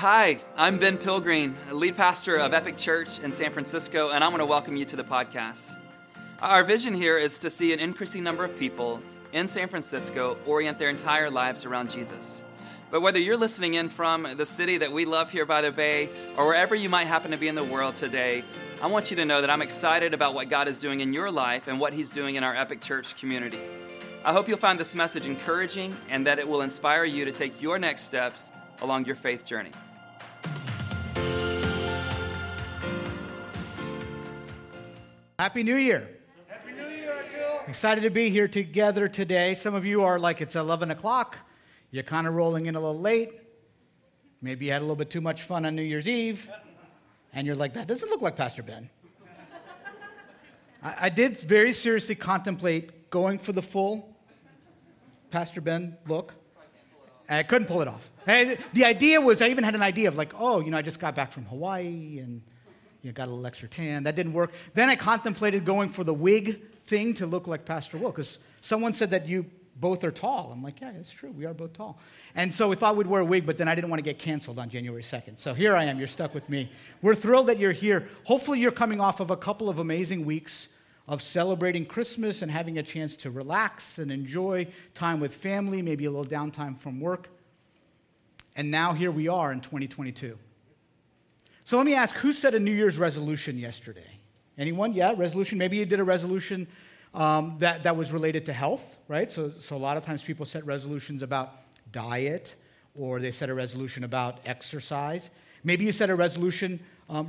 Hi, I'm Ben Pilgreen, lead pastor of Epic Church in San Francisco, and I want to welcome you to the podcast. Our vision here is to see an increasing number of people in San Francisco orient their entire lives around Jesus. But whether you're listening in from the city that we love here by the Bay, or wherever you might happen to be in the world today, I want you to know that I'm excited about what God is doing in your life and what He's doing in our Epic Church community. I hope you'll find this message encouraging and that it will inspire you to take your next steps along your faith journey. Happy New Year. Happy New Year, Akil. Excited to be here together today. Some of you are like, it's 11 o'clock. You're kind of rolling in a little late. Maybe you had a little bit too much fun on New Year's Eve. And you're like, that doesn't look like Pastor Ben. I did very seriously contemplate going for the full Pastor Ben look. And I couldn't pull it off. And the idea was, I even had an idea of like, oh, I just got back from Hawaii and got a little extra tan. That didn't work. Then I contemplated going for the wig thing to look like Pastor Will, because someone said that you both are tall. I'm like, yeah, that's true. We are both tall. And so we thought we'd wear a wig, but then I didn't want to get canceled on January 2nd. So here I am. You're stuck with me. We're thrilled that you're here. Hopefully you're coming off of a couple of amazing weeks of celebrating Christmas and having a chance to relax and enjoy time with family, maybe a little downtime from work. And now here we are in 2022. So let me ask, who set a New Year's resolution yesterday? Anyone? Yeah, resolution. Maybe you did a resolution that was related to health, right? So a lot of times people set resolutions about diet, or they set a resolution about exercise. Maybe you set a resolution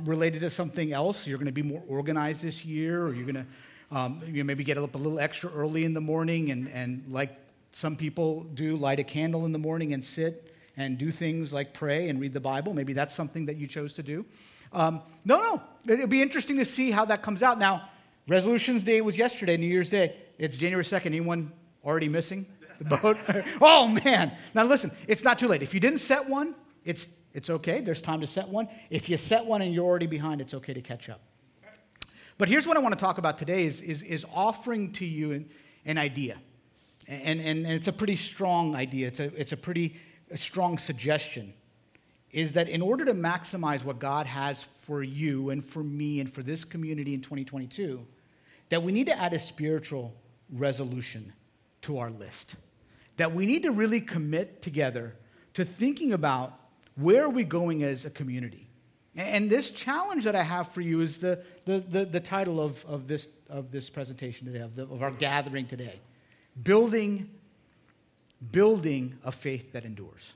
related to something else. You're going to be more organized this year, or you're going to maybe get up a little extra early in the morning and like some people do, light a candle in the morning and sit and do things like pray and read the Bible. Maybe that's something that you chose to do. It'll be interesting to see how that comes out. Now, Resolutions Day was yesterday, New Year's Day. It's January 2nd. Anyone already missing the boat? Oh, man. Now, listen, it's not too late. If you didn't set one, it's okay. There's time to set one. If you set one and you're already behind, it's okay to catch up. But here's what I want to talk about today is offering to you an idea. And it's a pretty strong idea. A strong suggestion is that in order to maximize what God has for you and for me and for this community in 2022, that we need to add a spiritual resolution to our list, that we need to really commit together to thinking about where are we going as a community. And this challenge that I have for you is the title of this presentation today, of our gathering today, Building a faith that endures.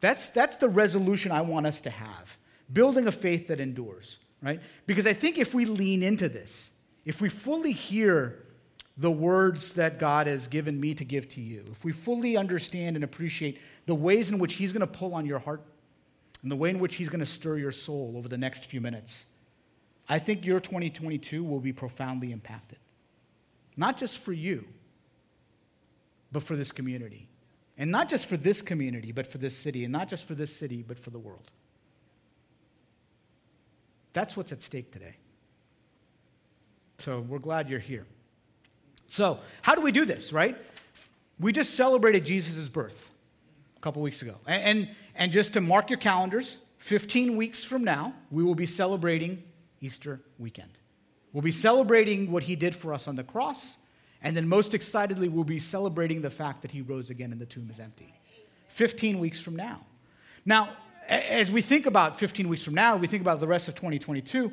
That's the resolution I want us to have. Building a faith that endures, right? Because I think if we lean into this, if we fully hear the words that God has given me to give to you, if we fully understand and appreciate the ways in which He's going to pull on your heart and the way in which He's going to stir your soul over the next few minutes, I think your 2022 will be profoundly impacted. Not just for you, but for this community. And not just for this community, but for this city. And not just for this city, but for the world. That's what's at stake today. So we're glad you're here. So how do we do this, right? We just celebrated Jesus' birth a couple weeks ago. And just to mark your calendars, 15 weeks from now, we will be celebrating Easter weekend. We'll be celebrating what He did for us on the cross. And then most excitedly, we'll be celebrating the fact that He rose again and the tomb is empty. 15 weeks from now. Now, as we think about 15 weeks from now, we think about the rest of 2022,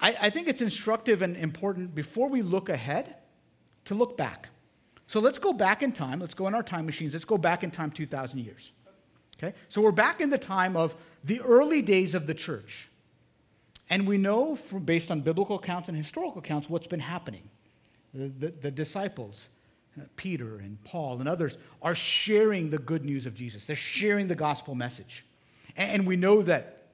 I think it's instructive and important before we look ahead to look back. So let's go back in time. Let's go in our time machines. Let's go back in time 2,000 years. Okay? So we're back in the time of the early days of the church. And we know, based on biblical accounts and historical accounts, what's been happening. The disciples, Peter and Paul and others, are sharing the good news of Jesus. They're sharing the gospel message. And we know that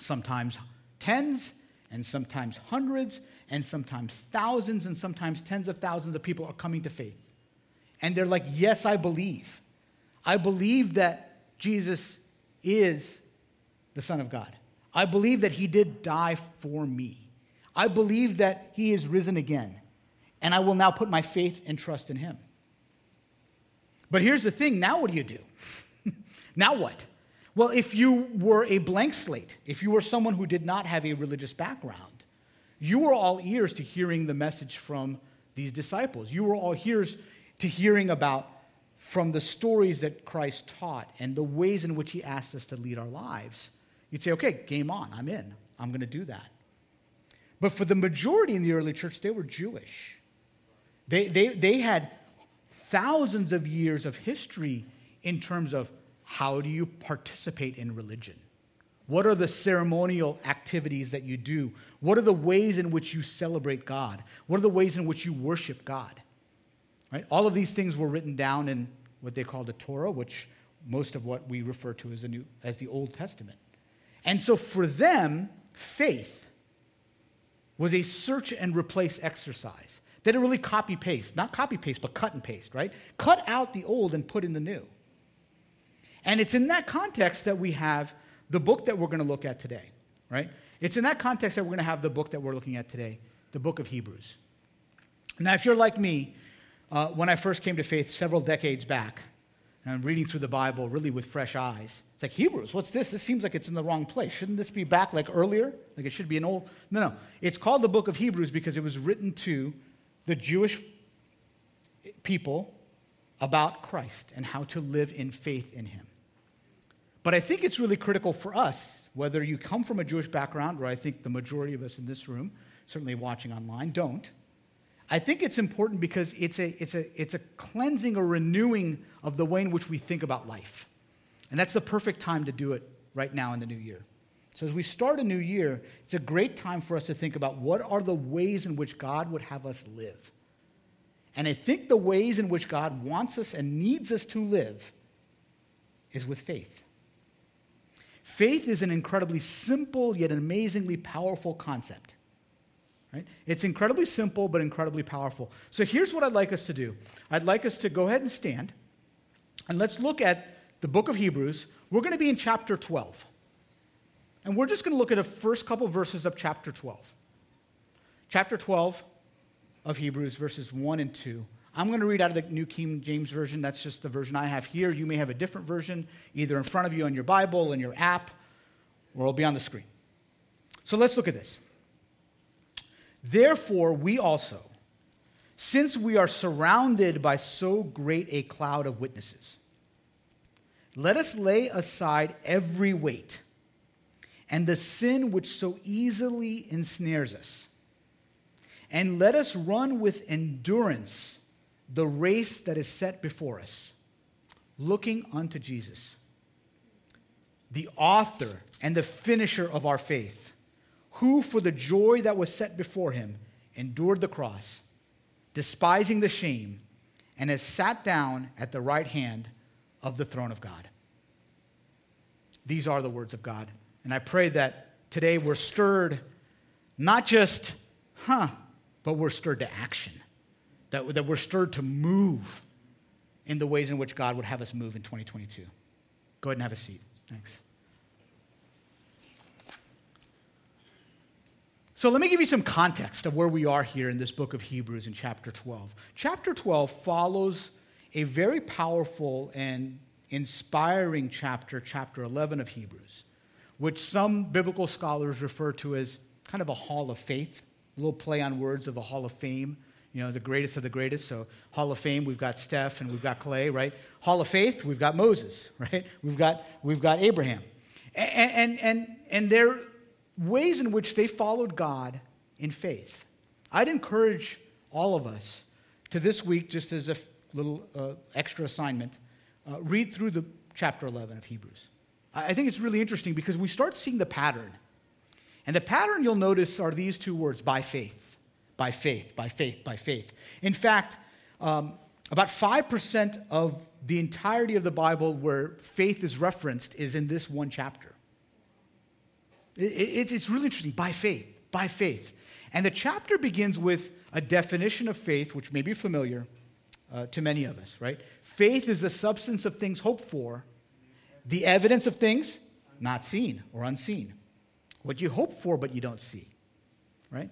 sometimes tens and sometimes hundreds and sometimes thousands and sometimes tens of thousands of people are coming to faith. And they're like, yes, I believe. I believe that Jesus is the Son of God. I believe that He did die for me. I believe that He is risen again. And I will now put my faith and trust in Him. But here's the thing. Now what do you do? Now what? Well, if you were a blank slate, if you were someone who did not have a religious background, you were all ears to hearing the message from these disciples. You were all ears to hearing about from the stories that Christ taught and the ways in which he asked us to lead our lives. You'd say, okay, game on, I'm in. I'm going to do that. But for the majority in the early church, they were Jewish. They had thousands of years of history in terms of how do you participate in religion? What are the ceremonial activities that you do? What are the ways in which you celebrate God? What are the ways in which you worship God? Right? All of these things were written down in what they call the Torah, which most of what we refer to as the Old Testament. And so for them, faith was a search and replace exercise. They didn't really copy-paste. Not copy-paste, but cut and paste, right? Cut out the old and put in the new. And it's in that context that we have the book that we're going to look at today, right? It's in that context that we're going to have the book that we're looking at today, the book of Hebrews. Now, if you're like me, when I first came to faith several decades back, and I'm reading through the Bible really with fresh eyes, it's like, Hebrews, what's this? This seems like it's in the wrong place. Shouldn't this be back like earlier? Like it should be an old... No. It's called the book of Hebrews because it was written to the Jewish people about Christ and how to live in faith in him. But I think it's really critical for us, whether you come from a Jewish background, or I think the majority of us in this room, certainly watching online, don't. I think it's important because it's a cleansing or renewing of the way in which we think about life. And that's the perfect time to do it right now in the new year. So as we start a new year, it's a great time for us to think about what are the ways in which God would have us live. And I think the ways in which God wants us and needs us to live is with faith. Faith is an incredibly simple yet amazingly powerful concept. Right? It's incredibly simple but incredibly powerful. So here's what I'd like us to do. I'd like us to go ahead and stand, and let's look at the book of Hebrews. We're going to be in chapter 12. And we're just going to look at the first couple verses of chapter 12. Chapter 12 of Hebrews, verses 1 and 2. I'm going to read out of the New King James Version. That's just the version I have here. You may have a different version, either in front of you on your Bible, in your app, or it'll be on the screen. So let's look at this. Therefore, we also, since we are surrounded by so great a cloud of witnesses, let us lay aside every weight and the sin which so easily ensnares us, and let us run with endurance the race that is set before us, looking unto Jesus, the author and the finisher of our faith, who for the joy that was set before him endured the cross, despising the shame, and has sat down at the right hand of the throne of God. These are the words of God. And I pray that today we're stirred, not just, but we're stirred to action. That we're stirred to move in the ways in which God would have us move in 2022. Go ahead and have a seat. Thanks. So let me give you some context of where we are here in this book of Hebrews in chapter 12. Chapter 12 follows a very powerful and inspiring chapter, chapter 11 of Hebrews, which some biblical scholars refer to as kind of a hall of faith, a little play on words of a hall of fame, you know, the greatest of the greatest. So hall of fame, we've got Steph and we've got Clay, right? Hall of faith, we've got Moses, right? We've got Abraham. And there are ways in which they followed God in faith. I'd encourage all of us to this week, just as a little extra assignment, read through the chapter 11 of Hebrews. I think it's really interesting because we start seeing the pattern. And the pattern you'll notice are these two words, by faith, by faith, by faith, by faith. In fact, about 5% of the entirety of the Bible where faith is referenced is in this one chapter. It's really interesting, by faith, by faith. And the chapter begins with a definition of faith, which may be familiar to many of us, right? Faith is the substance of things hoped for, the evidence of things not seen or unseen. What you hope for but you don't see, right?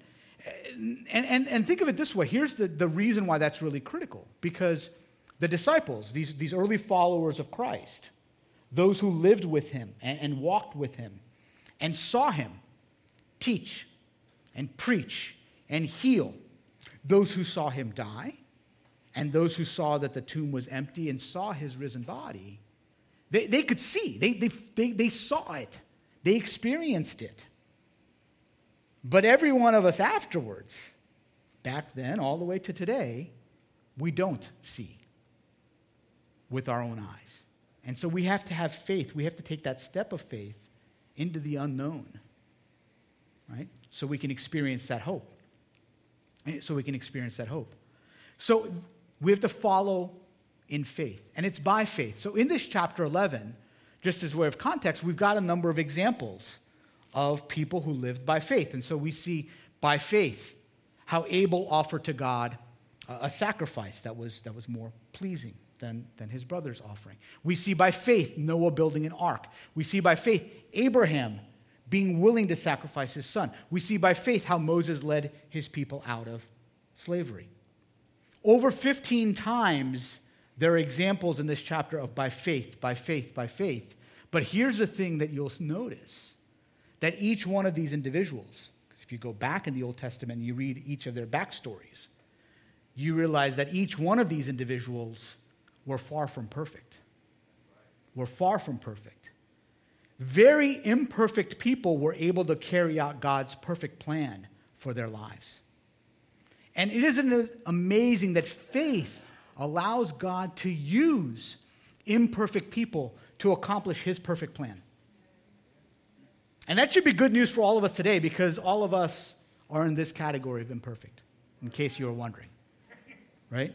And think of it this way. Here's the reason why that's really critical. Because the disciples, these early followers of Christ, those who lived with him and walked with him and saw him teach and preach and heal, those who saw him die and those who saw that the tomb was empty and saw his risen body, they could see. They saw it. They experienced it. But every one of us afterwards, back then all the way to today, we don't see with our own eyes. And so we have to have faith. We have to take that step of faith into the unknown, right? So we can experience that hope. So we have to follow in faith, and it's by faith. So in this chapter 11, just as a way of context, we've got a number of examples of people who lived by faith. And so we see by faith how Abel offered to God a sacrifice that was more pleasing than his brother's offering. We see by faith Noah building an ark. We see by faith Abraham being willing to sacrifice his son. We see by faith how Moses led his people out of slavery. Over 15 times there are examples in this chapter of by faith, by faith, by faith. But here's the thing that you'll notice, that each one of these individuals, because if you go back in the Old Testament and you read each of their backstories, you realize that each one of these individuals were far from perfect. Very imperfect people were able to carry out God's perfect plan for their lives. And it isn't amazing that faith allows God to use imperfect people to accomplish his perfect plan. And that should be good news for all of us today, because all of us are in this category of imperfect, in case you were wondering, right?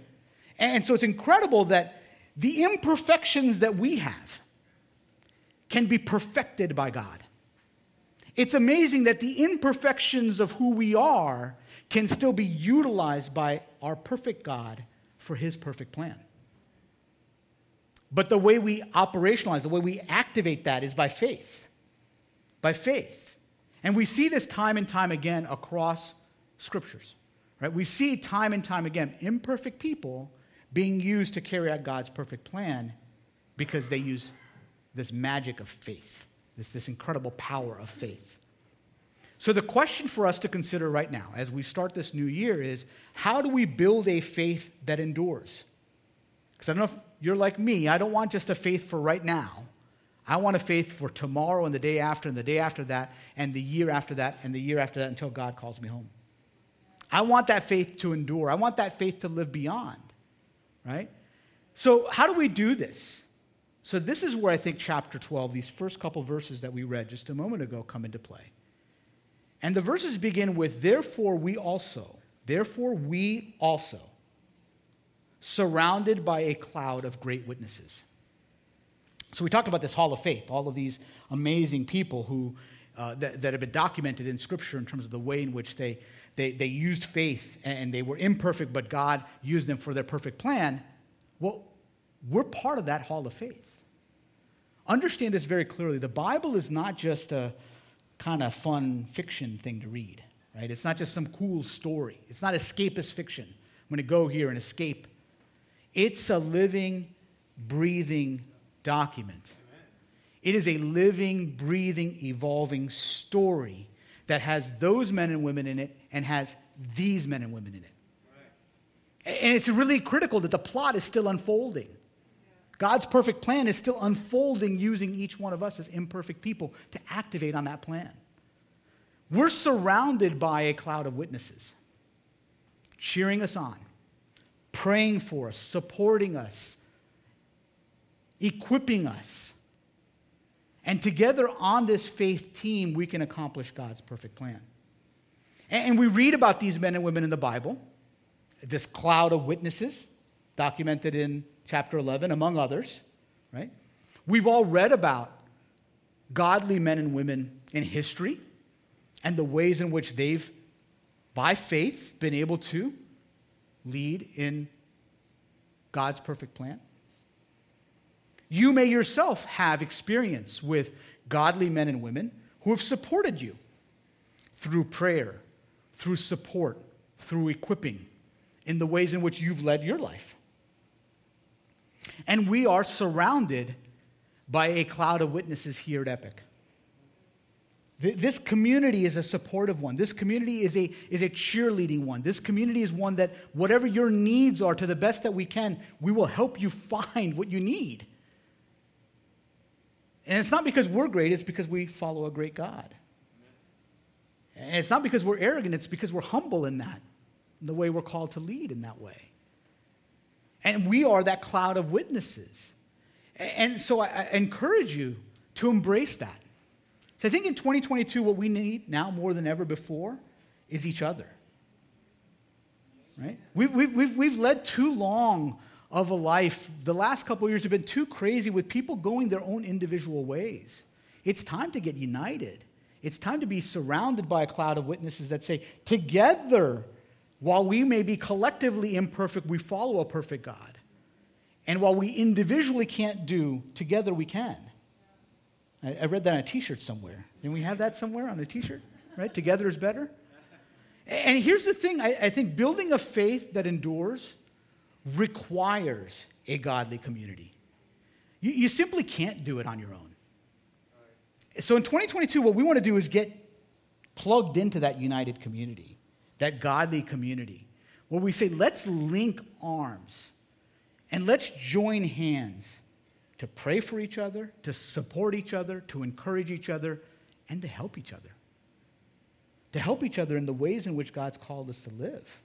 And so it's incredible that the imperfections that we have can be perfected by God. It's amazing that the imperfections of who we are can still be utilized by our perfect God for his perfect plan. But the way we operationalize, the way we activate that is by faith. By faith. And we see this time and time again across scriptures, right? We see time and time again imperfect people being used to carry out God's perfect plan because they use this magic of faith, this incredible power of faith. So the question for us to consider right now as we start this new year is, how do we build a faith that endures? Because I don't know if you're like me. I don't want just a faith for right now. I want a faith for tomorrow and the day after and the day after that and the year after that and the year after that until God calls me home. I want that faith to endure. I want that faith to live beyond, right? So how do we do this? So this is where I think chapter 12, these first couple verses that we read just a moment ago, come into play. And the verses begin with, therefore we also, surrounded by a cloud of great witnesses. So we talked about this hall of faith, all of these amazing people who that have been documented in Scripture in terms of the way in which they used faith, and they were imperfect, but God used them for their perfect plan. Well, we're part of that hall of faith. Understand this very clearly. The Bible is not just a kind of fun fiction thing to read, right? It's not just some cool story. It's not escapist fiction. I'm going to go here and escape. It's a living, breathing document. Amen. It is a living, breathing, evolving story that has those men and women in it and has these men and women in it. Right. And it's really critical that the plot is still unfolding. Yeah. God's perfect plan is still unfolding, using each one of us as imperfect people to activate on that plan. We're surrounded by a cloud of witnesses, cheering us on, praying for us, supporting us, equipping us. And together on this faith team, we can accomplish God's perfect plan. And we read about these men and women in the Bible, this cloud of witnesses documented in chapter 11, among others, right? We've all read about godly men and women in history and the ways in which they've, by faith, been able to lead in God's perfect plan. You may yourself have experience with godly men and women who have supported you through prayer, through support, through equipping, in the ways in which you've led your life. And we are surrounded by a cloud of witnesses here at Epic. This community is a supportive one. This community is a cheerleading one. This community is one that whatever your needs are, to the best that we can, we will help you find what you need. And it's not because we're great, it's because we follow a great God. And it's not because we're arrogant, it's because we're humble in that, in the way we're called to lead in that way. And we are that cloud of witnesses. And so I encourage you to embrace that. So I think in 2022, what we need now more than ever before is each other, right? We've led too long of a life. The last couple of years have been too crazy with people going their own individual ways. It's time to get united. It's time to be surrounded by a cloud of witnesses that say, together, while we may be collectively imperfect, we follow a perfect God. And while we individually can't do, together we can. I read that on a T-shirt somewhere. Didn't we have that somewhere on a T-shirt? Right? Together is better. And here's the thing. I think building a faith that endures requires a godly community. You simply can't do it on your own. So in 2022, what we want to do is get plugged into that united community, that godly community, where we say, let's link arms and let's join hands to pray for each other, to support each other, to encourage each other, and to help each other. To help each other in the ways in which God's called us to live.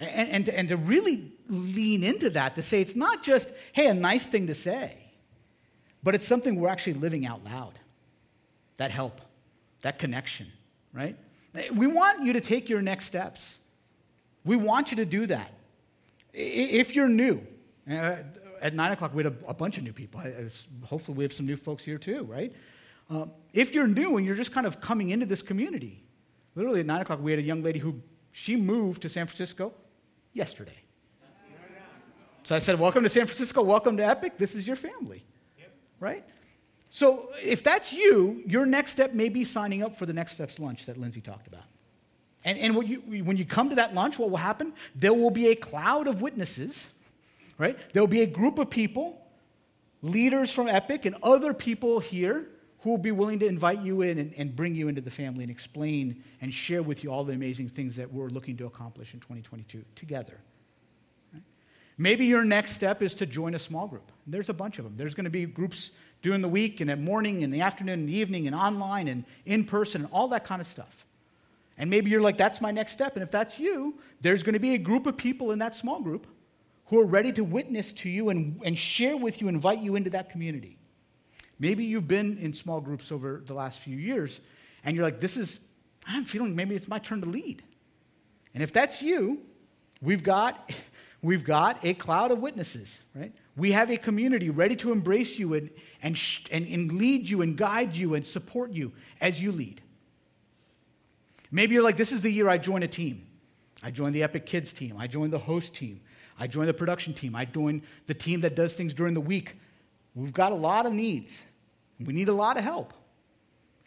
And to really lean into that, to say it's not just, hey, a nice thing to say, but it's something we're actually living out loud. That help, that connection, right? We want you to take your next steps. We want you to do that. If you're new, at 9 o'clock, we had a bunch of new people. Hopefully, we have some new folks here too, right? If you're new and you're just kind of coming into this community, literally at 9 o'clock, we had a young lady who, she moved to San Francisco yesterday. So I said, welcome to San Francisco. Welcome to Epic. This is your family, right? So if that's you, your next step may be signing up for the Next Steps lunch that Lindsay talked about. And when you come to that lunch, what will happen? There will be a cloud of witnesses, right? There'll be a group of people, leaders from Epic and other people here who will be willing to invite you in and bring you into the family and explain and share with you all the amazing things that we're looking to accomplish in 2022 together. Right? Maybe your next step is to join a small group. There's a bunch of them. There's going to be groups during the week and at morning and the afternoon and the evening and online and in person and all that kind of stuff. And maybe you're like, that's my next step. And if that's you, there's going to be a group of people in that small group who are ready to witness to you and share with you, invite you into that community. Maybe you've been in small groups over the last few years, and you're like, I'm feeling maybe it's my turn to lead. And if that's you, we've got a cloud of witnesses, right? We have a community ready to embrace you and lead you and guide you and support you as you lead. Maybe you're like, this is the year I join a team. I join the Epic Kids team. I join the host team. I joined the production team. I joined the team that does things during the week. We've got a lot of needs. We need a lot of help.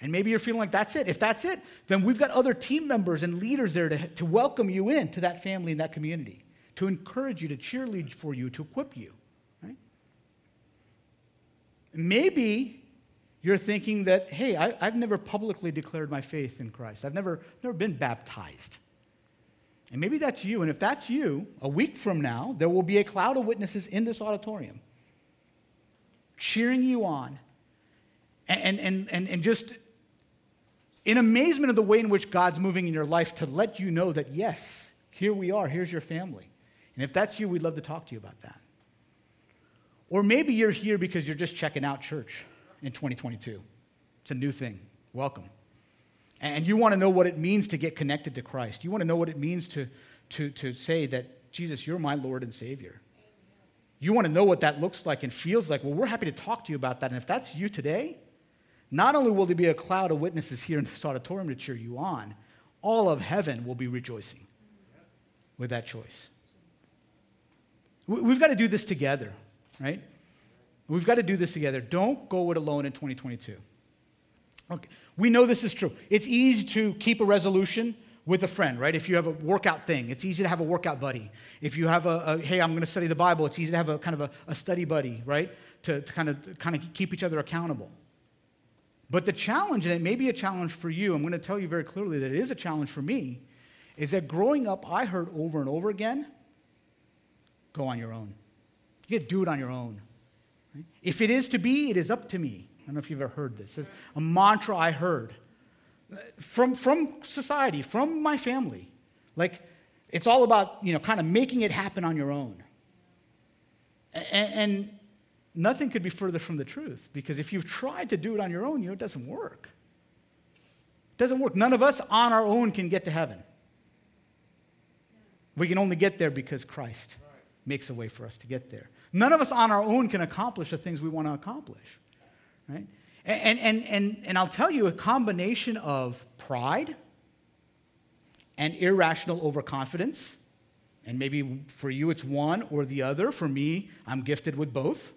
And maybe you're feeling like that's it. If that's it, then we've got other team members and leaders there to welcome you in to that family and that community, to encourage you, to cheerlead for you, to equip you. Right? Maybe you're thinking that, hey, I've never publicly declared my faith in Christ. I've never been baptized. And maybe that's you. And if that's you, a week from now, there will be a cloud of witnesses in this auditorium cheering you on and just in amazement of the way in which God's moving in your life to let you know that, yes, here we are. Here's your family. And if that's you, we'd love to talk to you about that. Or maybe you're here because you're just checking out church in 2022. It's a new thing. Welcome. And you want to know what it means to get connected to Christ. You want to know what it means to say that, Jesus, you're my Lord and Savior. You want to know what that looks like and feels like. Well, we're happy to talk to you about that. And if that's you today, not only will there be a cloud of witnesses here in this auditorium to cheer you on, all of heaven will be rejoicing with that choice. We've got to do this together, right? We've got to do this together. Don't go it alone in 2022. Okay. We know this is true. It's easy to keep a resolution. with a friend, right? If you have a workout thing, it's easy to have a workout buddy. If you have hey, I'm going to study the Bible, it's easy to have a kind of a study buddy, right? To kind of keep each other accountable. But the challenge, and it may be a challenge for you, I'm going to tell you very clearly that it is a challenge for me, is that growing up, I heard over and over again, go on your own. You got to do it on your own. Right? If it is to be, it is up to me. I don't know if you've ever heard this. It's a mantra I heard. From society, from my family. Like, it's all about, kind of making it happen on your own. And nothing could be further from the truth, because if you've tried to do it on your own, it doesn't work. It doesn't work. None of us on our own can get to heaven. We can only get there because Christ makes a way for us to get there. None of us on our own can accomplish the things we want to accomplish, right? And I'll tell you, a combination of pride and irrational overconfidence, and maybe for you it's one or the other. For me, I'm gifted with both.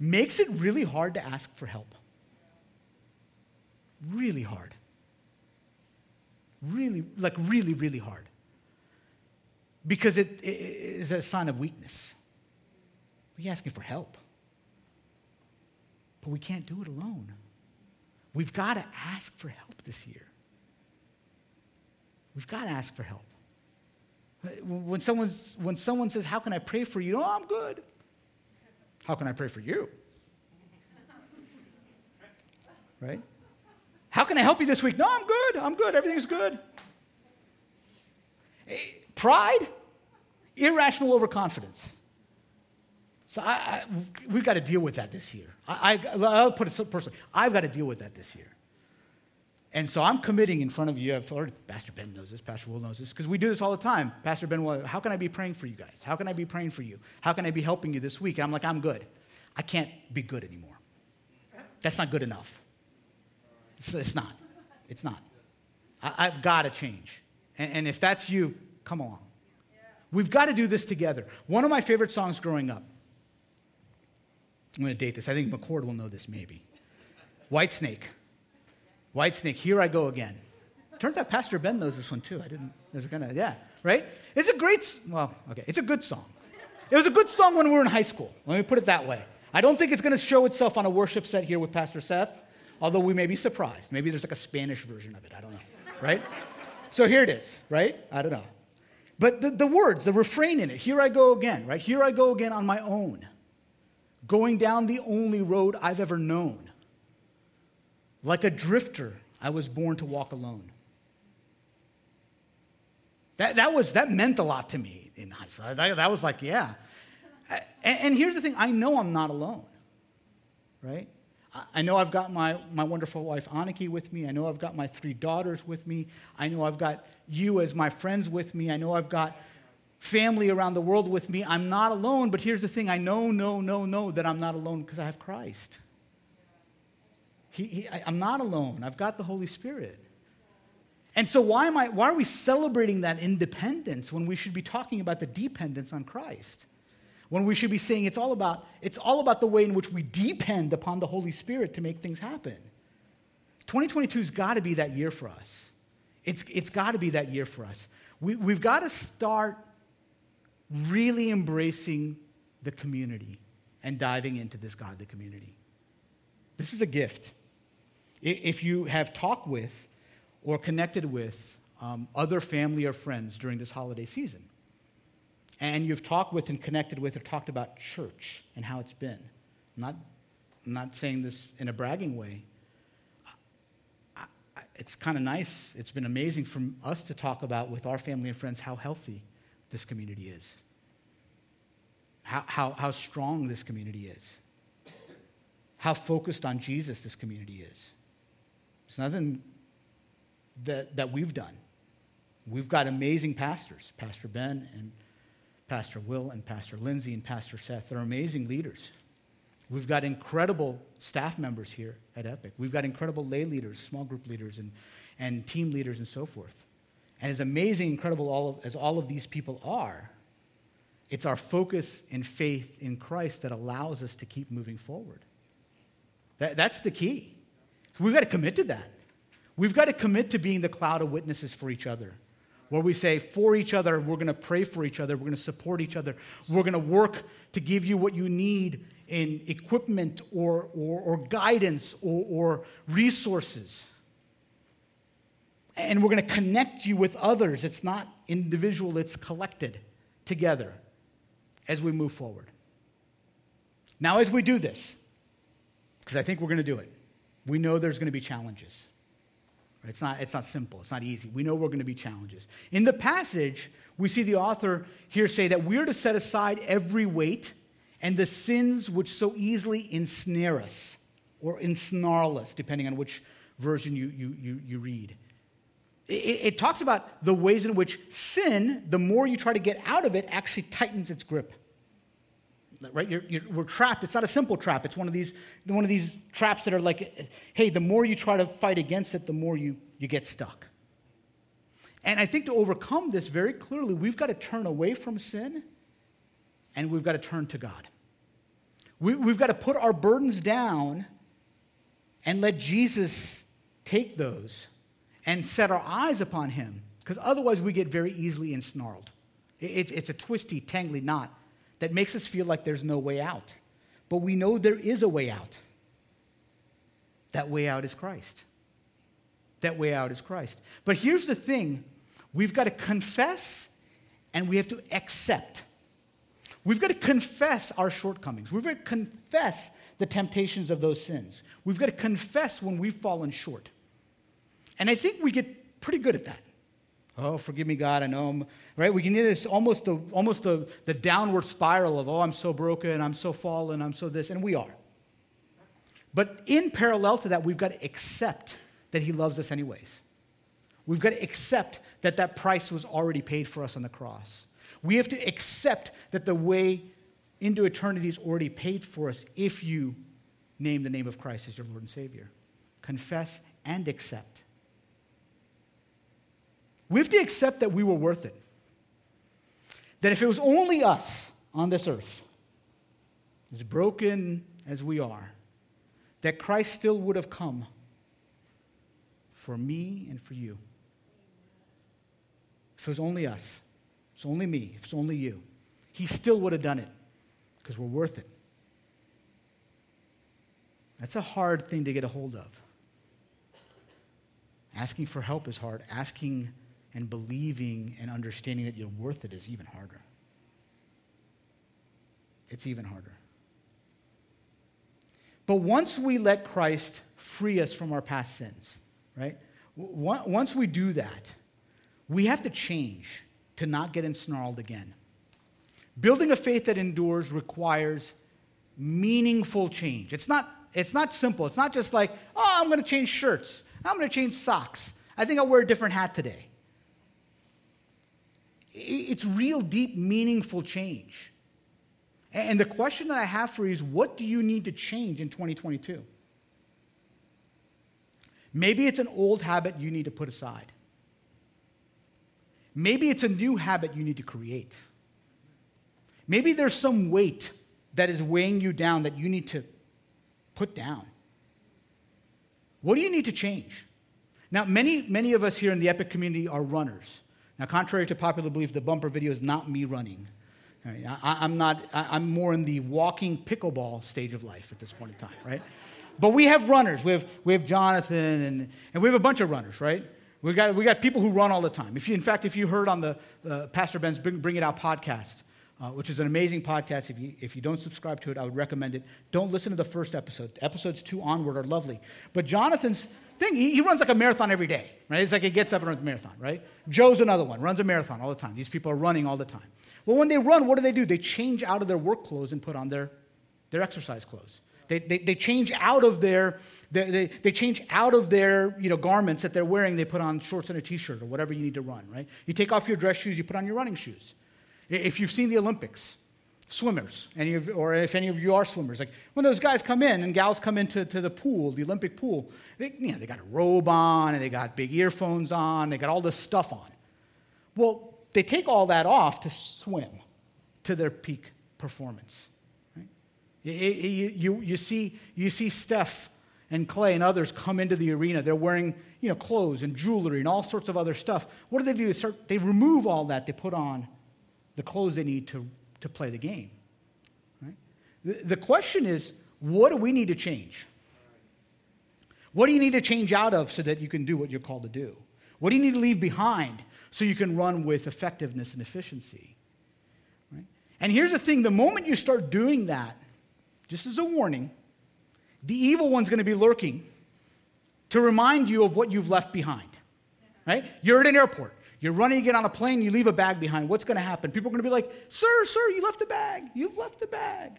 Makes it really hard to ask for help. Really hard. Really, really hard. Because it is a sign of weakness. We're asking for help. But we can't do it alone. We've got to ask for help this year. We've got to ask for help. When someone says, how can I pray for you? Oh, I'm good. How can I pray for you? Right? How can I help you this week? No, I'm good. I'm good. Everything's good. Pride, irrational overconfidence. So we've got to deal with that this year. I'll put it so personally. I've got to deal with that this year. And so I'm committing in front of you. I've told Pastor Ben knows this. Pastor Will knows this. Because we do this all the time. Pastor Ben, well, how can I be praying for you guys? How can I be praying for you? How can I be helping you this week? And I'm like, I'm good. I can't be good anymore. That's not good enough. It's not. I've got to change. And if that's you, come along. We've got to do this together. One of my favorite songs growing up. I'm going to date this. I think McCord will know this, maybe. White Snake. White Snake, Here I Go Again. Turns out Pastor Ben knows this one, too. Right? It's a great, it's a good song. It was a good song when we were in high school. Let me put it that way. I don't think it's going to show itself on a worship set here with Pastor Seth, although we may be surprised. Maybe there's like a Spanish version of it. I don't know, right? So here it is, right? I don't know. But the words, the refrain in it, here I go again, right? Here I go again on my own. Going down the only road I've ever known. Like a drifter, I was born to walk alone. That meant a lot to me in high school. That was like, yeah. And here's the thing, I know I'm not alone, right? I know I've got my wonderful wife, Aniki, with me. I know I've got my 3 daughters with me. I know I've got you as my friends with me. I know I've got family around the world with me. I'm not alone, but here's the thing. I know that I'm not alone because I have Christ. I'm not alone. I've got the Holy Spirit. And so why are we celebrating that independence when we should be talking about the dependence on Christ? When we should be saying it's all about the way in which we depend upon the Holy Spirit to make things happen. 2022's got to be that year for us. It's got to be that year for us. We've got to start really embracing the community and diving into this godly community. This is a gift. If you have talked with or connected with other family or friends during this holiday season, and you've talked with and connected with or talked about church and how it's been, I'm not saying this in a bragging way. It's kind of nice. It's been amazing for us to talk about with our family and friends how healthy this community is, how strong this community is, how focused on Jesus this community is. It's nothing that we've done. We've got amazing pastors, Pastor Ben and Pastor Will and Pastor Lindsay and Pastor Seth. They're amazing leaders. We've got incredible staff members here at Epic. We've got incredible lay leaders, small group leaders, and team leaders and so forth. And as amazing, incredible as all of these people are, it's our focus and faith in Christ that allows us to keep moving forward. That's the key. We've got to commit to that. We've got to commit to being the cloud of witnesses for each other, where we say, for each other, we're going to pray for each other, we're going to support each other, we're going to work to give you what you need in equipment or guidance or resources. And we're going to connect you with others. It's not individual, it's collected together as we move forward. Now, as we do this, because I think we're going to do it, we know there's going to be challenges. It's not simple. It's not easy. We know we're going to be challenges. In the passage, we see the author here say that we're to set aside every weight and the sins which so easily ensnare us or ensnarl us, depending on which version you read. It talks about the ways in which sin, the more you try to get out of it, actually tightens its grip. Right? We're trapped. It's not a simple trap. It's one of these traps that are like, hey, the more you try to fight against it, the more you get stuck. And I think to overcome this very clearly, we've got to turn away from sin and we've got to turn to God. We've got to put our burdens down and let Jesus take those and set our eyes upon him, because otherwise we get very easily ensnarled. It's a twisty, tangly knot that makes us feel like there's no way out. But we know there is a way out. That way out is Christ. That way out is Christ. But here's the thing. We've got to confess and we have to accept. We've got to confess our shortcomings. We've got to confess the temptations of those sins. We've got to confess when we've fallen short. And I think we get pretty good at that. Oh, forgive me, God, I know I'm, right? We can get this almost the downward spiral of, oh, I'm so broken, I'm so fallen, I'm so this, and we are. But in parallel to that, we've got to accept that he loves us anyways. We've got to accept that that price was already paid for us on the cross. We have to accept that the way into eternity is already paid for us if you name the name of Christ as your Lord and Savior. Confess and accept. We have to accept that we were worth it. That if it was only us on this earth, as broken as we are, that Christ still would have come for me and for you. If it was only us, if it's only me, if it's only you, he still would have done it because we're worth it. That's a hard thing to get a hold of. Asking for help is hard. Asking and believing and understanding that you're worth it is even harder. It's even harder. But once we let Christ free us from our past sins, right? Once we do that, we have to change to not get ensnarled again. Building a faith that endures requires meaningful change. It's not simple. It's not just like, oh, I'm going to change shirts. I'm going to change socks. I think I'll wear a different hat today. It's real deep, meaningful change. And the question that I have for you is, what do you need to change in 2022? Maybe it's an old habit you need to put aside. Maybe it's a new habit you need to create. Maybe there's some weight that is weighing you down that you need to put down. What do you need to change? Now, many of us here in the Epic community are runners. Now, contrary to popular belief, the bumper video is not me running. Right? I'm more in the walking pickleball stage of life at this point in time, right? But we have runners. We have Jonathan and we have a bunch of runners, right? We got people who run all the time. In fact, if you heard on the Pastor Ben's Bring It Out podcast, which is an amazing podcast. If you don't subscribe to it, I would recommend it. Don't listen to the first episode. Episodes 2 onward are lovely. But Jonathan's thing, he runs like a marathon every day, right? It's like he gets up and runs a marathon, right? Joe's another one, runs a marathon all the time. These people are running all the time. Well, when they run, what do? They change out of their work clothes and put on their exercise clothes. They change out of their garments that they're wearing. They put on shorts and a t-shirt or whatever you need to run, right? You take off your dress shoes, you put on your running shoes. If you've seen the Olympics, swimmers, or if any of you are swimmers, like when those guys come in and gals come into the pool, the Olympic pool, they got a robe on and they got big earphones on, they got all this stuff on. Well, they take all that off to swim to their peak performance. Right? You see Steph and Clay and others come into the arena. They're wearing, clothes and jewelry and all sorts of other stuff. What do? They remove all that. They put on the clothes they need to play the game. Right? The question is, what do we need to change? What do you need to change out of so that you can do what you're called to do? What do you need to leave behind so you can run with effectiveness and efficiency? Right? And here's the thing, the moment you start doing that, just as a warning, the evil one's going to be lurking to remind you of what you've left behind. Right? You're at an airport. You're running to get on a plane. You leave a bag behind. What's going to happen? People are going to be like, sir, you left a bag. You've left a bag.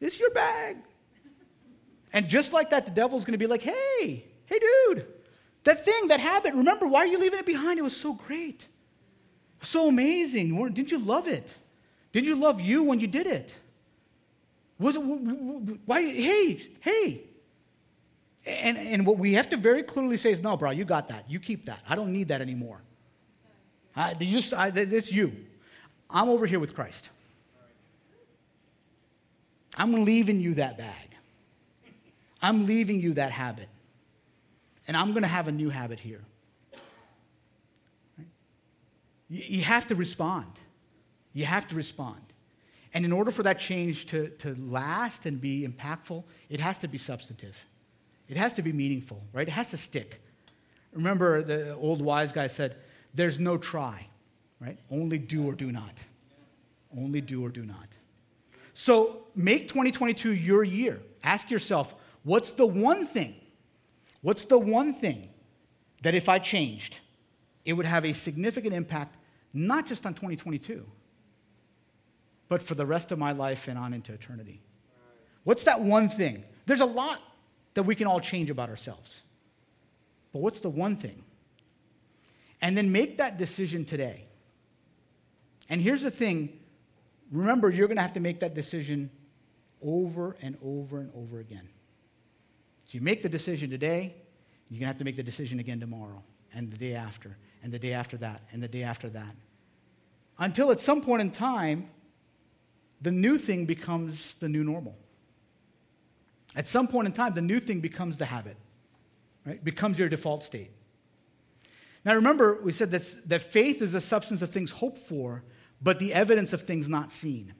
It's your bag. And just like that, the devil's going to be like, hey, dude, that thing, that habit, remember, why are you leaving it behind? It was so great, so amazing. Didn't you love it? Didn't you love you when you did it? Why? Hey. And what we have to very clearly say is, no, bro, you got that. You keep that. I don't need that anymore. It's you. I'm over here with Christ. I'm leaving you that bag. I'm leaving you that habit. And I'm going to have a new habit here. Right? You have to respond. You have to respond. And in order for that change to last and be impactful, it has to be substantive. It has to be meaningful, right? It has to stick. Remember, the old wise guy said, there's no try, right? Only do or do not. Only do or do not. So make 2022 your year. Ask yourself, what's the one thing that if I changed, it would have a significant impact, not just on 2022, but for the rest of my life and on into eternity? What's that one thing? There's a lot that we can all change about ourselves. But what's the one thing? And then make that decision today. And here's the thing. Remember, you're going to have to make that decision over and over and over again. So you make the decision today, you're going to have to make the decision again tomorrow, and the day after, and the day after that, and the day after that. Until at some point in time, the new thing becomes the new normal. At some point in time, the new thing becomes the habit, right? Becomes your default state. Now remember, we said that faith is the substance of things hoped for, but the evidence of things not seen.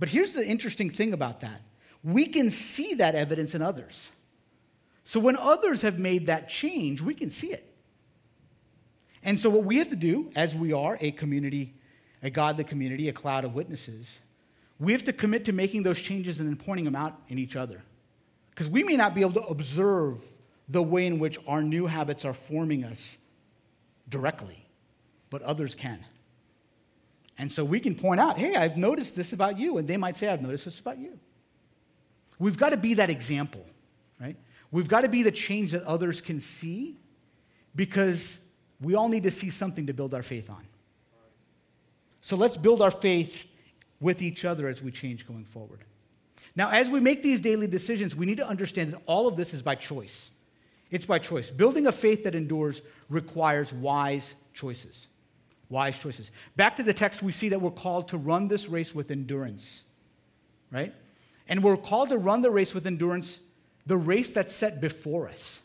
But here's the interesting thing about that. We can see that evidence in others. So when others have made that change, we can see it. And so what we have to do, as we are a community, a godly community, a cloud of witnesses, we have to commit to making those changes and then pointing them out in each other. Because we may not be able to observe the way in which our new habits are forming us directly, but others can. And so we can point out, hey, I've noticed this about you. And they might say, I've noticed this about you. We've got to be that example, right? We've got to be the change that others can see, because we all need to see something to build our faith on. So let's build our faith with each other as we change going forward. Now, as we make these daily decisions, we need to understand that all of this is by choice. It's by choice. Building a faith that endures requires wise choices. Wise choices. Back to the text, we see that we're called to run this race with endurance, right? And we're called to run the race with endurance, the race that's set before us.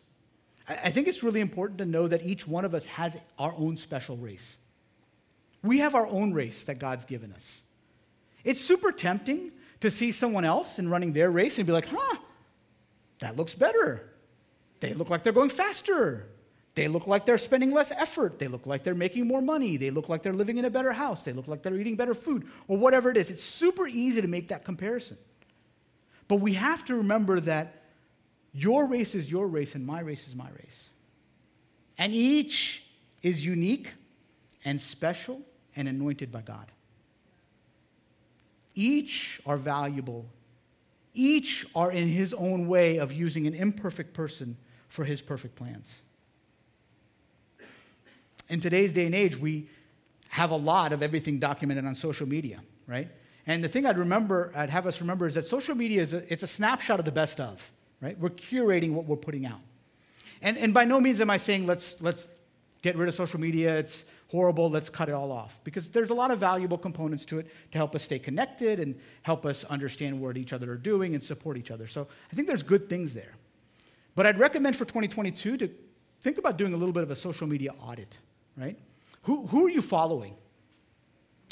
I think it's really important to know that each one of us has our own special race. We have our own race that God's given us. It's super tempting to see someone else and running their race and be like, that looks better. They look like they're going faster. They look like they're spending less effort. They look like they're making more money. They look like they're living in a better house. They look like they're eating better food, or whatever it is. It's super easy to make that comparison. But we have to remember that your race is your race and my race is my race. And each is unique and special and anointed by God. Each are valuable. Each are in his own way of using an imperfect person for his perfect plans. In today's day and age, we have a lot of everything documented on social media, right? And the thing I'd have us remember is that social media it's a snapshot of the best of, right? We're curating what we're putting out. And by no means am I saying let's get rid of social media, it's horrible, let's cut it all off. Because there's a lot of valuable components to it to help us stay connected and help us understand what each other are doing and support each other. So I think there's good things there. But I'd recommend for 2022 to think about doing a little bit of a social media audit, right? Who are you following?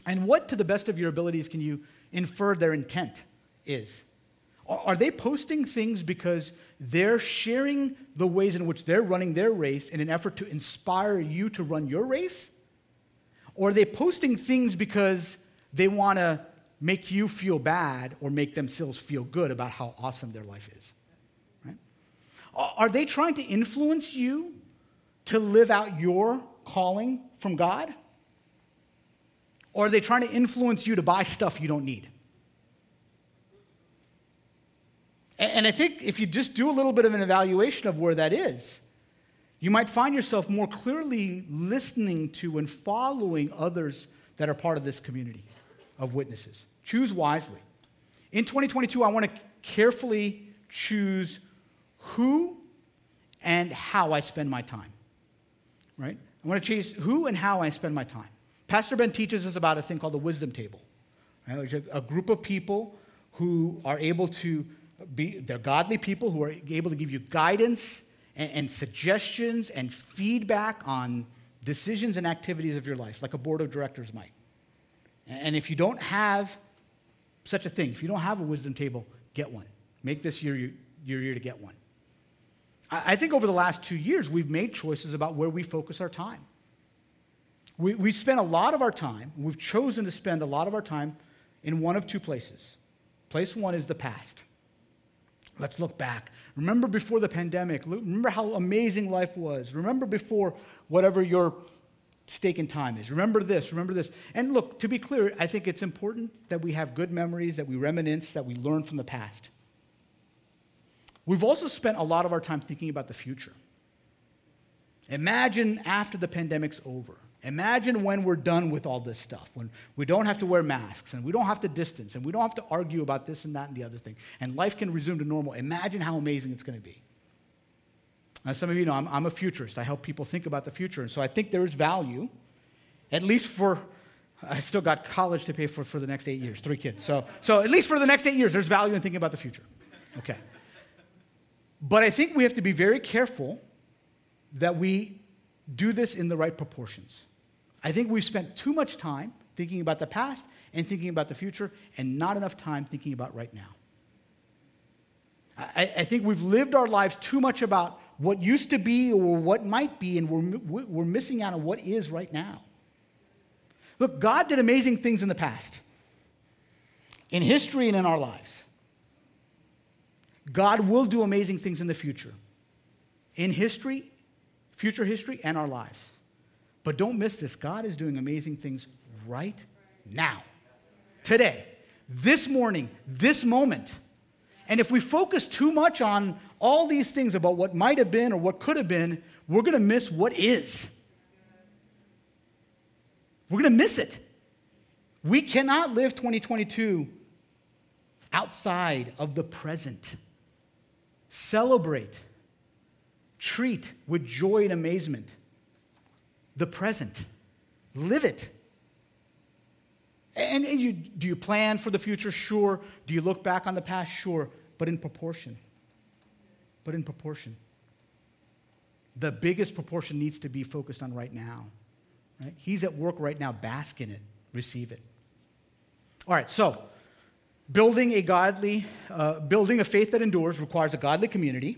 And what, to the best of your abilities, can you infer their intent is? Are they posting things because they're sharing the ways in which they're running their race in an effort to inspire you to run your race? Or are they posting things because they want to make you feel bad or make themselves feel good about how awesome their life is? Right? Are they trying to influence you to live out your calling from God? Or are they trying to influence you to buy stuff you don't need? And I think if you just do a little bit of an evaluation of where that is, you might find yourself more clearly listening to and following others that are part of this community of witnesses. Choose wisely. In 2022, I want to carefully choose who and how I spend my time, right? I want to choose who and how I spend my time. Pastor Ben teaches us about a thing called the wisdom table, right? Which is a group of people who are able to they're godly people who are able to give you guidance and suggestions and feedback on decisions and activities of your life, like a board of directors might. And if you don't have such a thing, if you don't have a wisdom table, get one. Make this your year to get one. I think over the last 2 years, we've made choices about where we focus our time. We spent a lot of our time, we've chosen to spend a lot of our time in one of two places. Place one is the past. Let's look back. Remember before the pandemic. Remember how amazing life was. Remember before whatever your stake in time is. Remember this, remember this. And look, to be clear, I think it's important that we have good memories, that we reminisce, that we learn from the past. We've also spent a lot of our time thinking about the future. Imagine after the pandemic's over. Imagine when we're done with all this stuff, when we don't have to wear masks and we don't have to distance and we don't have to argue about this and that and the other thing, and life can resume to normal. Imagine how amazing it's going to be. Now, some of you know I'm a futurist. I help people think about the future, and so I think there is value, at least for, I still got college to pay for the next 8 years, 3 kids. So at least for the next 8 years, there's value in thinking about the future. Okay. But I think we have to be very careful that we do this in the right proportions. I think we've spent too much time thinking about the past and thinking about the future and not enough time thinking about right now. I think we've lived our lives too much about what used to be or what might be, and we're missing out on what is right now. Look, God did amazing things in the past, in history and in our lives. God will do amazing things in the future, in history, future history, and our lives. But don't miss this. God is doing amazing things right now, today, this morning, this moment. And if we focus too much on all these things about what might have been or what could have been, we're going to miss what is. We're going to miss it. We cannot live 2022 outside of the present. Celebrate. Treat with joy and amazement the present. Live it. And do you plan for the future? Sure. Do you look back on the past? Sure. But in proportion. The biggest proportion needs to be focused on right now. Right? He's at work right now. Bask in it. Receive it. All right, so building a faith that endures requires a godly community.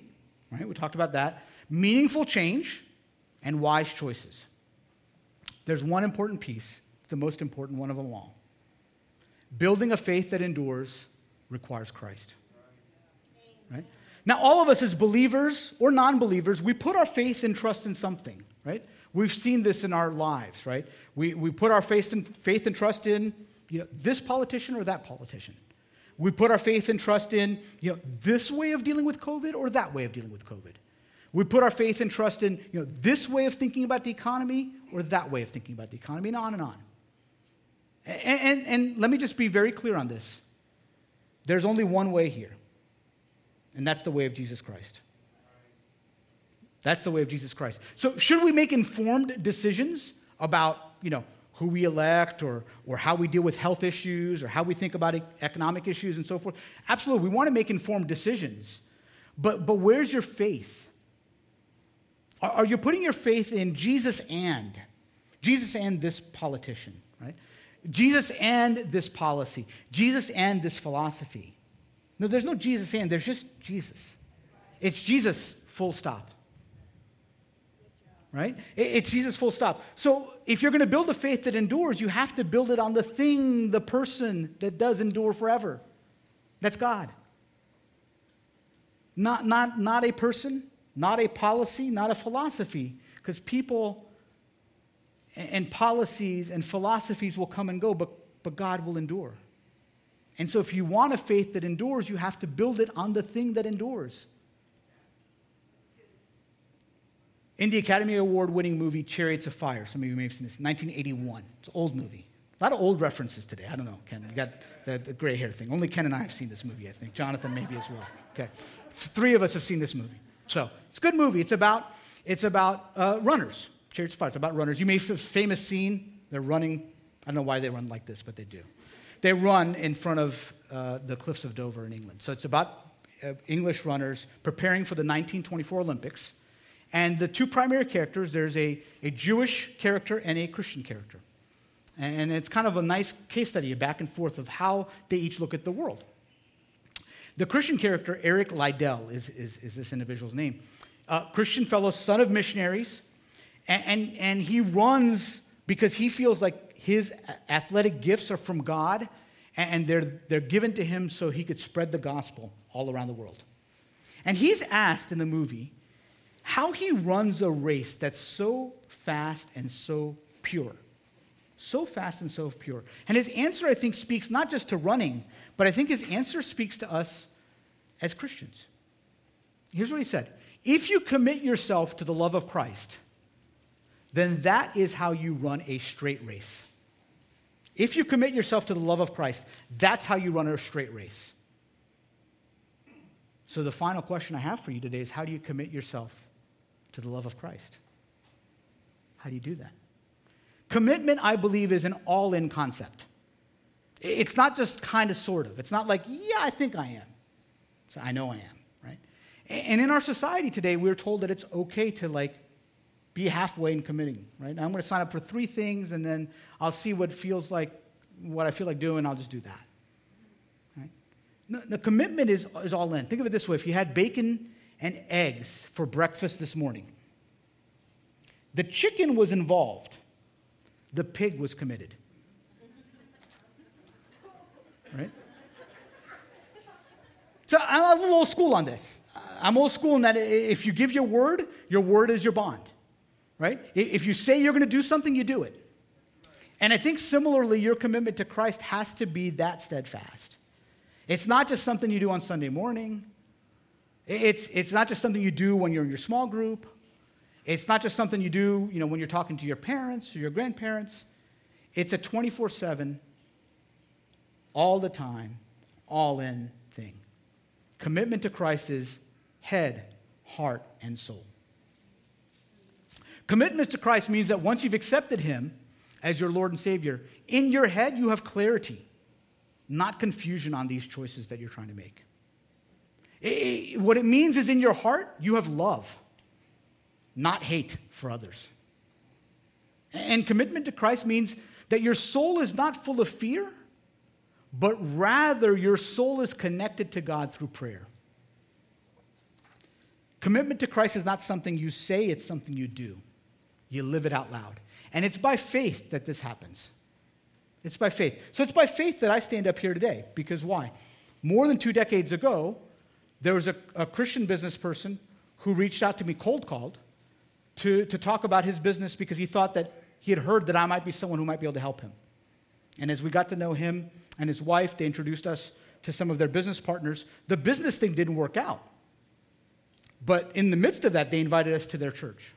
Right? We talked about that. Meaningful change and wise choices. There's one important piece, the most important one of them all. Building a faith that endures requires Christ. Right? Now, all of us as believers or non-believers, we put our faith and trust in something, right? We've seen this in our lives, right? We put our faith and trust in, this politician or that politician. We put our faith and trust in, this way of dealing with COVID or that way of dealing with COVID. We put our faith and trust in, this way of thinking about the economy or that way of thinking about the economy, and on and on. And let me just be very clear on this. There's only one way here, and that's the way of Jesus Christ. That's the way of Jesus Christ. So should we make informed decisions about, who we elect or how we deal with health issues or how we think about economic issues and so forth? Absolutely, we want to make informed decisions. But where's your faith? Are you putting your faith in Jesus and this politician, right? Jesus and this policy, Jesus and this philosophy? No, there's no Jesus and, there's just Jesus. It's Jesus, full stop. Right? It's Jesus, full stop. So if you're going to build a faith that endures, you have to build it on the thing, the person that does endure forever. That's God. Not a person, not a policy, not a philosophy, because people and policies and philosophies will come and go, but God will endure. And so if you want a faith that endures, you have to build it on the thing that endures. In the Academy Award-winning movie Chariots of Fire, some of you may have seen this, 1981. It's an old movie. A lot of old references today. I don't know, Ken. We got the gray hair thing. Only Ken and I have seen this movie, I think. Jonathan maybe as well. Okay. Three of us have seen this movie. So it's a good movie. It's about runners. Chariots of Fire. It's about runners. You may have a famous scene. They're running. I don't know why they run like this, but they do. They run in front of the Cliffs of Dover in England. So it's about English runners preparing for the 1924 Olympics. And the two primary characters, there's a Jewish character and a Christian character. And it's kind of a nice case study, a back and forth of how they each look at the world. The Christian character, Eric Lydell, is this individual's name. Christian fellow, son of missionaries. And he runs because he feels like his athletic gifts are from God, and they're given to him so he could spread the gospel all around the world. And he's asked in the movie how he runs a race that's so fast and so pure. So fast and so pure. And his answer, I think, speaks not just to running, but I think his answer speaks to us as Christians. Here's what he said. If you commit yourself to the love of Christ, then that is how you run a straight race. If you commit yourself to the love of Christ, that's how you run a straight race. So the final question I have for you today is, how do you commit yourself to the love of Christ? How do you do that? Commitment, I believe, is an all-in concept. It's not just kind of, sort of. It's not like, yeah, I think I am. So I know I am, right? And in our society today, we're told that it's okay to, like, be halfway in committing, right? I'm going to sign up for 3 things, and then I'll see what I feel like doing, I'll just do that. Right? No, the commitment is all in. Think of it this way. If you had bacon and eggs for breakfast this morning, the chicken was involved. The pig was committed. Right? So I'm a little old school on this. I'm old school in that if you give your word is your bond. Right? If you say you're going to do something, you do it. And I think similarly, your commitment to Christ has to be that steadfast. It's not just something you do on Sunday morning. It's not just something you do when you're in your small group. It's not just something you do, when you're talking to your parents or your grandparents. It's a 24/7, all the time, all-in thing. Commitment to Christ is head, heart, and soul. Commitment to Christ means that once you've accepted him as your Lord and Savior, in your head you have clarity, not confusion on these choices that you're trying to make. What it means is in your heart you have love, not hate for others. And commitment to Christ means that your soul is not full of fear, but rather your soul is connected to God through prayer. Commitment to Christ is not something you say, it's something you do. You live it out loud. And it's by faith that this happens. It's by faith. So it's by faith that I stand up here today, because why? More than 2 decades ago, there was a Christian business person who reached out to me, cold called, to talk about his business because he thought that he had heard that I might be someone who might be able to help him. And as we got to know him and his wife, they introduced us to some of their business partners. The business thing didn't work out. But in the midst of that, they invited us to their church.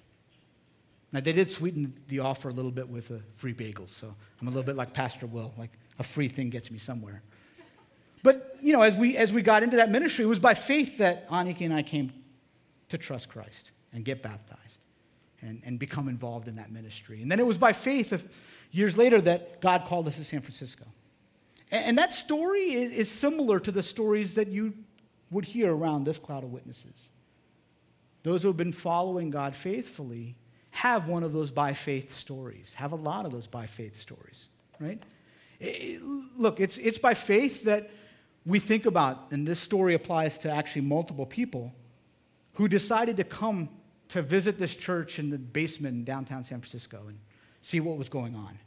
Now, they did sweeten the offer a little bit with a free bagel, so I'm a little bit like Pastor Will, like a free thing gets me somewhere. But, as we got into that ministry, it was by faith that Aniki and I came to trust Christ and get baptized and become involved in that ministry. And then it was by faith years later that God called us to San Francisco. And that story is similar to the stories that you would hear around this cloud of witnesses. Those who have been following God faithfully have one of those by faith stories, have a lot of those by faith stories, right? Look, it's by faith that we think about, and this story applies to actually multiple people, who decided to come to visit this church in the basement in downtown San Francisco and see what was going on.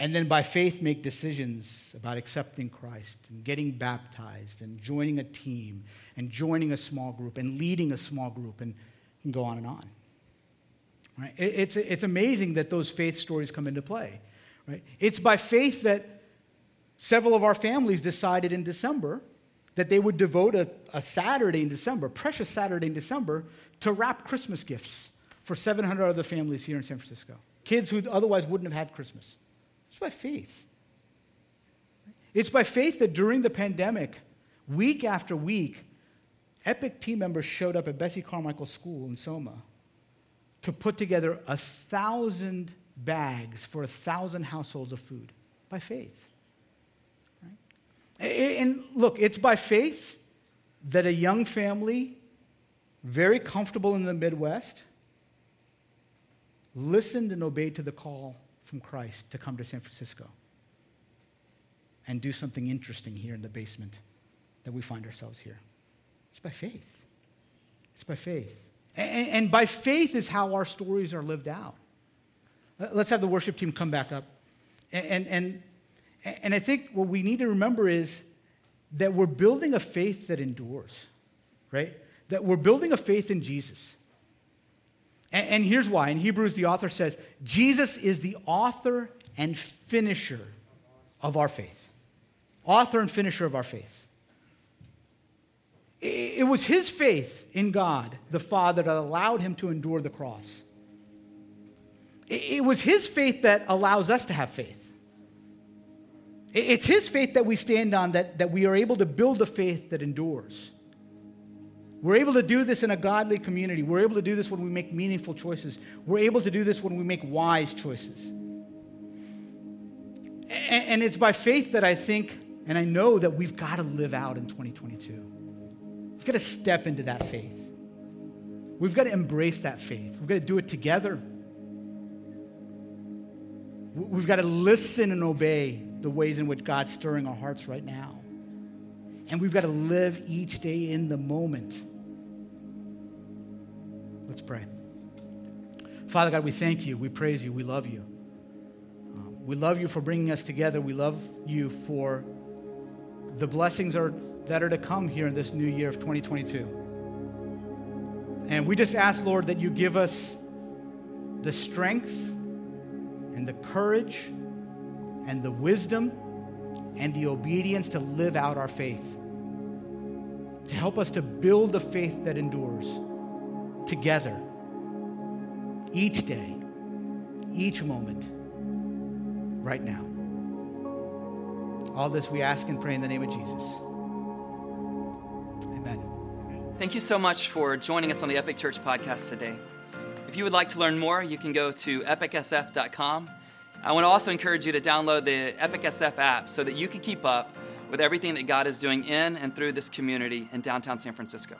And then by faith make decisions about accepting Christ and getting baptized and joining a team and joining a small group and leading a small group and go on and on. Right? It's amazing that those faith stories come into play. Right? It's by faith that several of our families decided in December that they would devote a Saturday in December, precious Saturday in December, to wrap Christmas gifts for 700 other families here in San Francisco, kids who otherwise wouldn't have had Christmas. It's by faith. It's by faith that during the pandemic, week after week, Epic team members showed up at Bessie Carmichael School in Soma to put together 1,000 bags for 1,000 households of food by faith. Right? And look, it's by faith that a young family, very comfortable in the Midwest, listened and obeyed to the call from Christ to come to San Francisco and do something interesting here in the basement that we find ourselves here. It's by faith. It's by faith. And by faith is how our stories are lived out. Let's have the worship team come back up. And I think what we need to remember is that we're building a faith that endures, right? That we're building a faith in Jesus. And here's why. In Hebrews, the author says, Jesus is the author and finisher of our faith. Author and finisher of our faith. It was his faith in God, the Father, that allowed him to endure the cross. It was his faith that allows us to have faith. It's his faith that we stand on, that we are able to build a faith that endures. We're able to do this in a godly community. We're able to do this when we make meaningful choices. We're able to do this when we make wise choices. And it's by faith that I think, and I know that we've got to live out in 2022. We've got to step into that faith. We've got to embrace that faith. We've got to do it together. We've got to listen and obey the ways in which God's stirring our hearts right now. And we've got to live each day in the moment. Let's pray. Father God, we thank you. We praise you. We love you. We love you for bringing us together. We love you for the blessings that are to come here in this new year of 2022. And we just ask, Lord, that you give us the strength and the courage and the wisdom and the obedience to live out our faith, to help us to build a faith that endures together, each day, each moment, right now. All this we ask and pray in the name of Jesus. Amen. Thank you so much for joining us on the Epic Church podcast today. If you would like to learn more, you can go to epicsf.com. I want to also encourage you to download the Epic SF app so that you can keep up with everything that God is doing in and through this community in downtown San Francisco.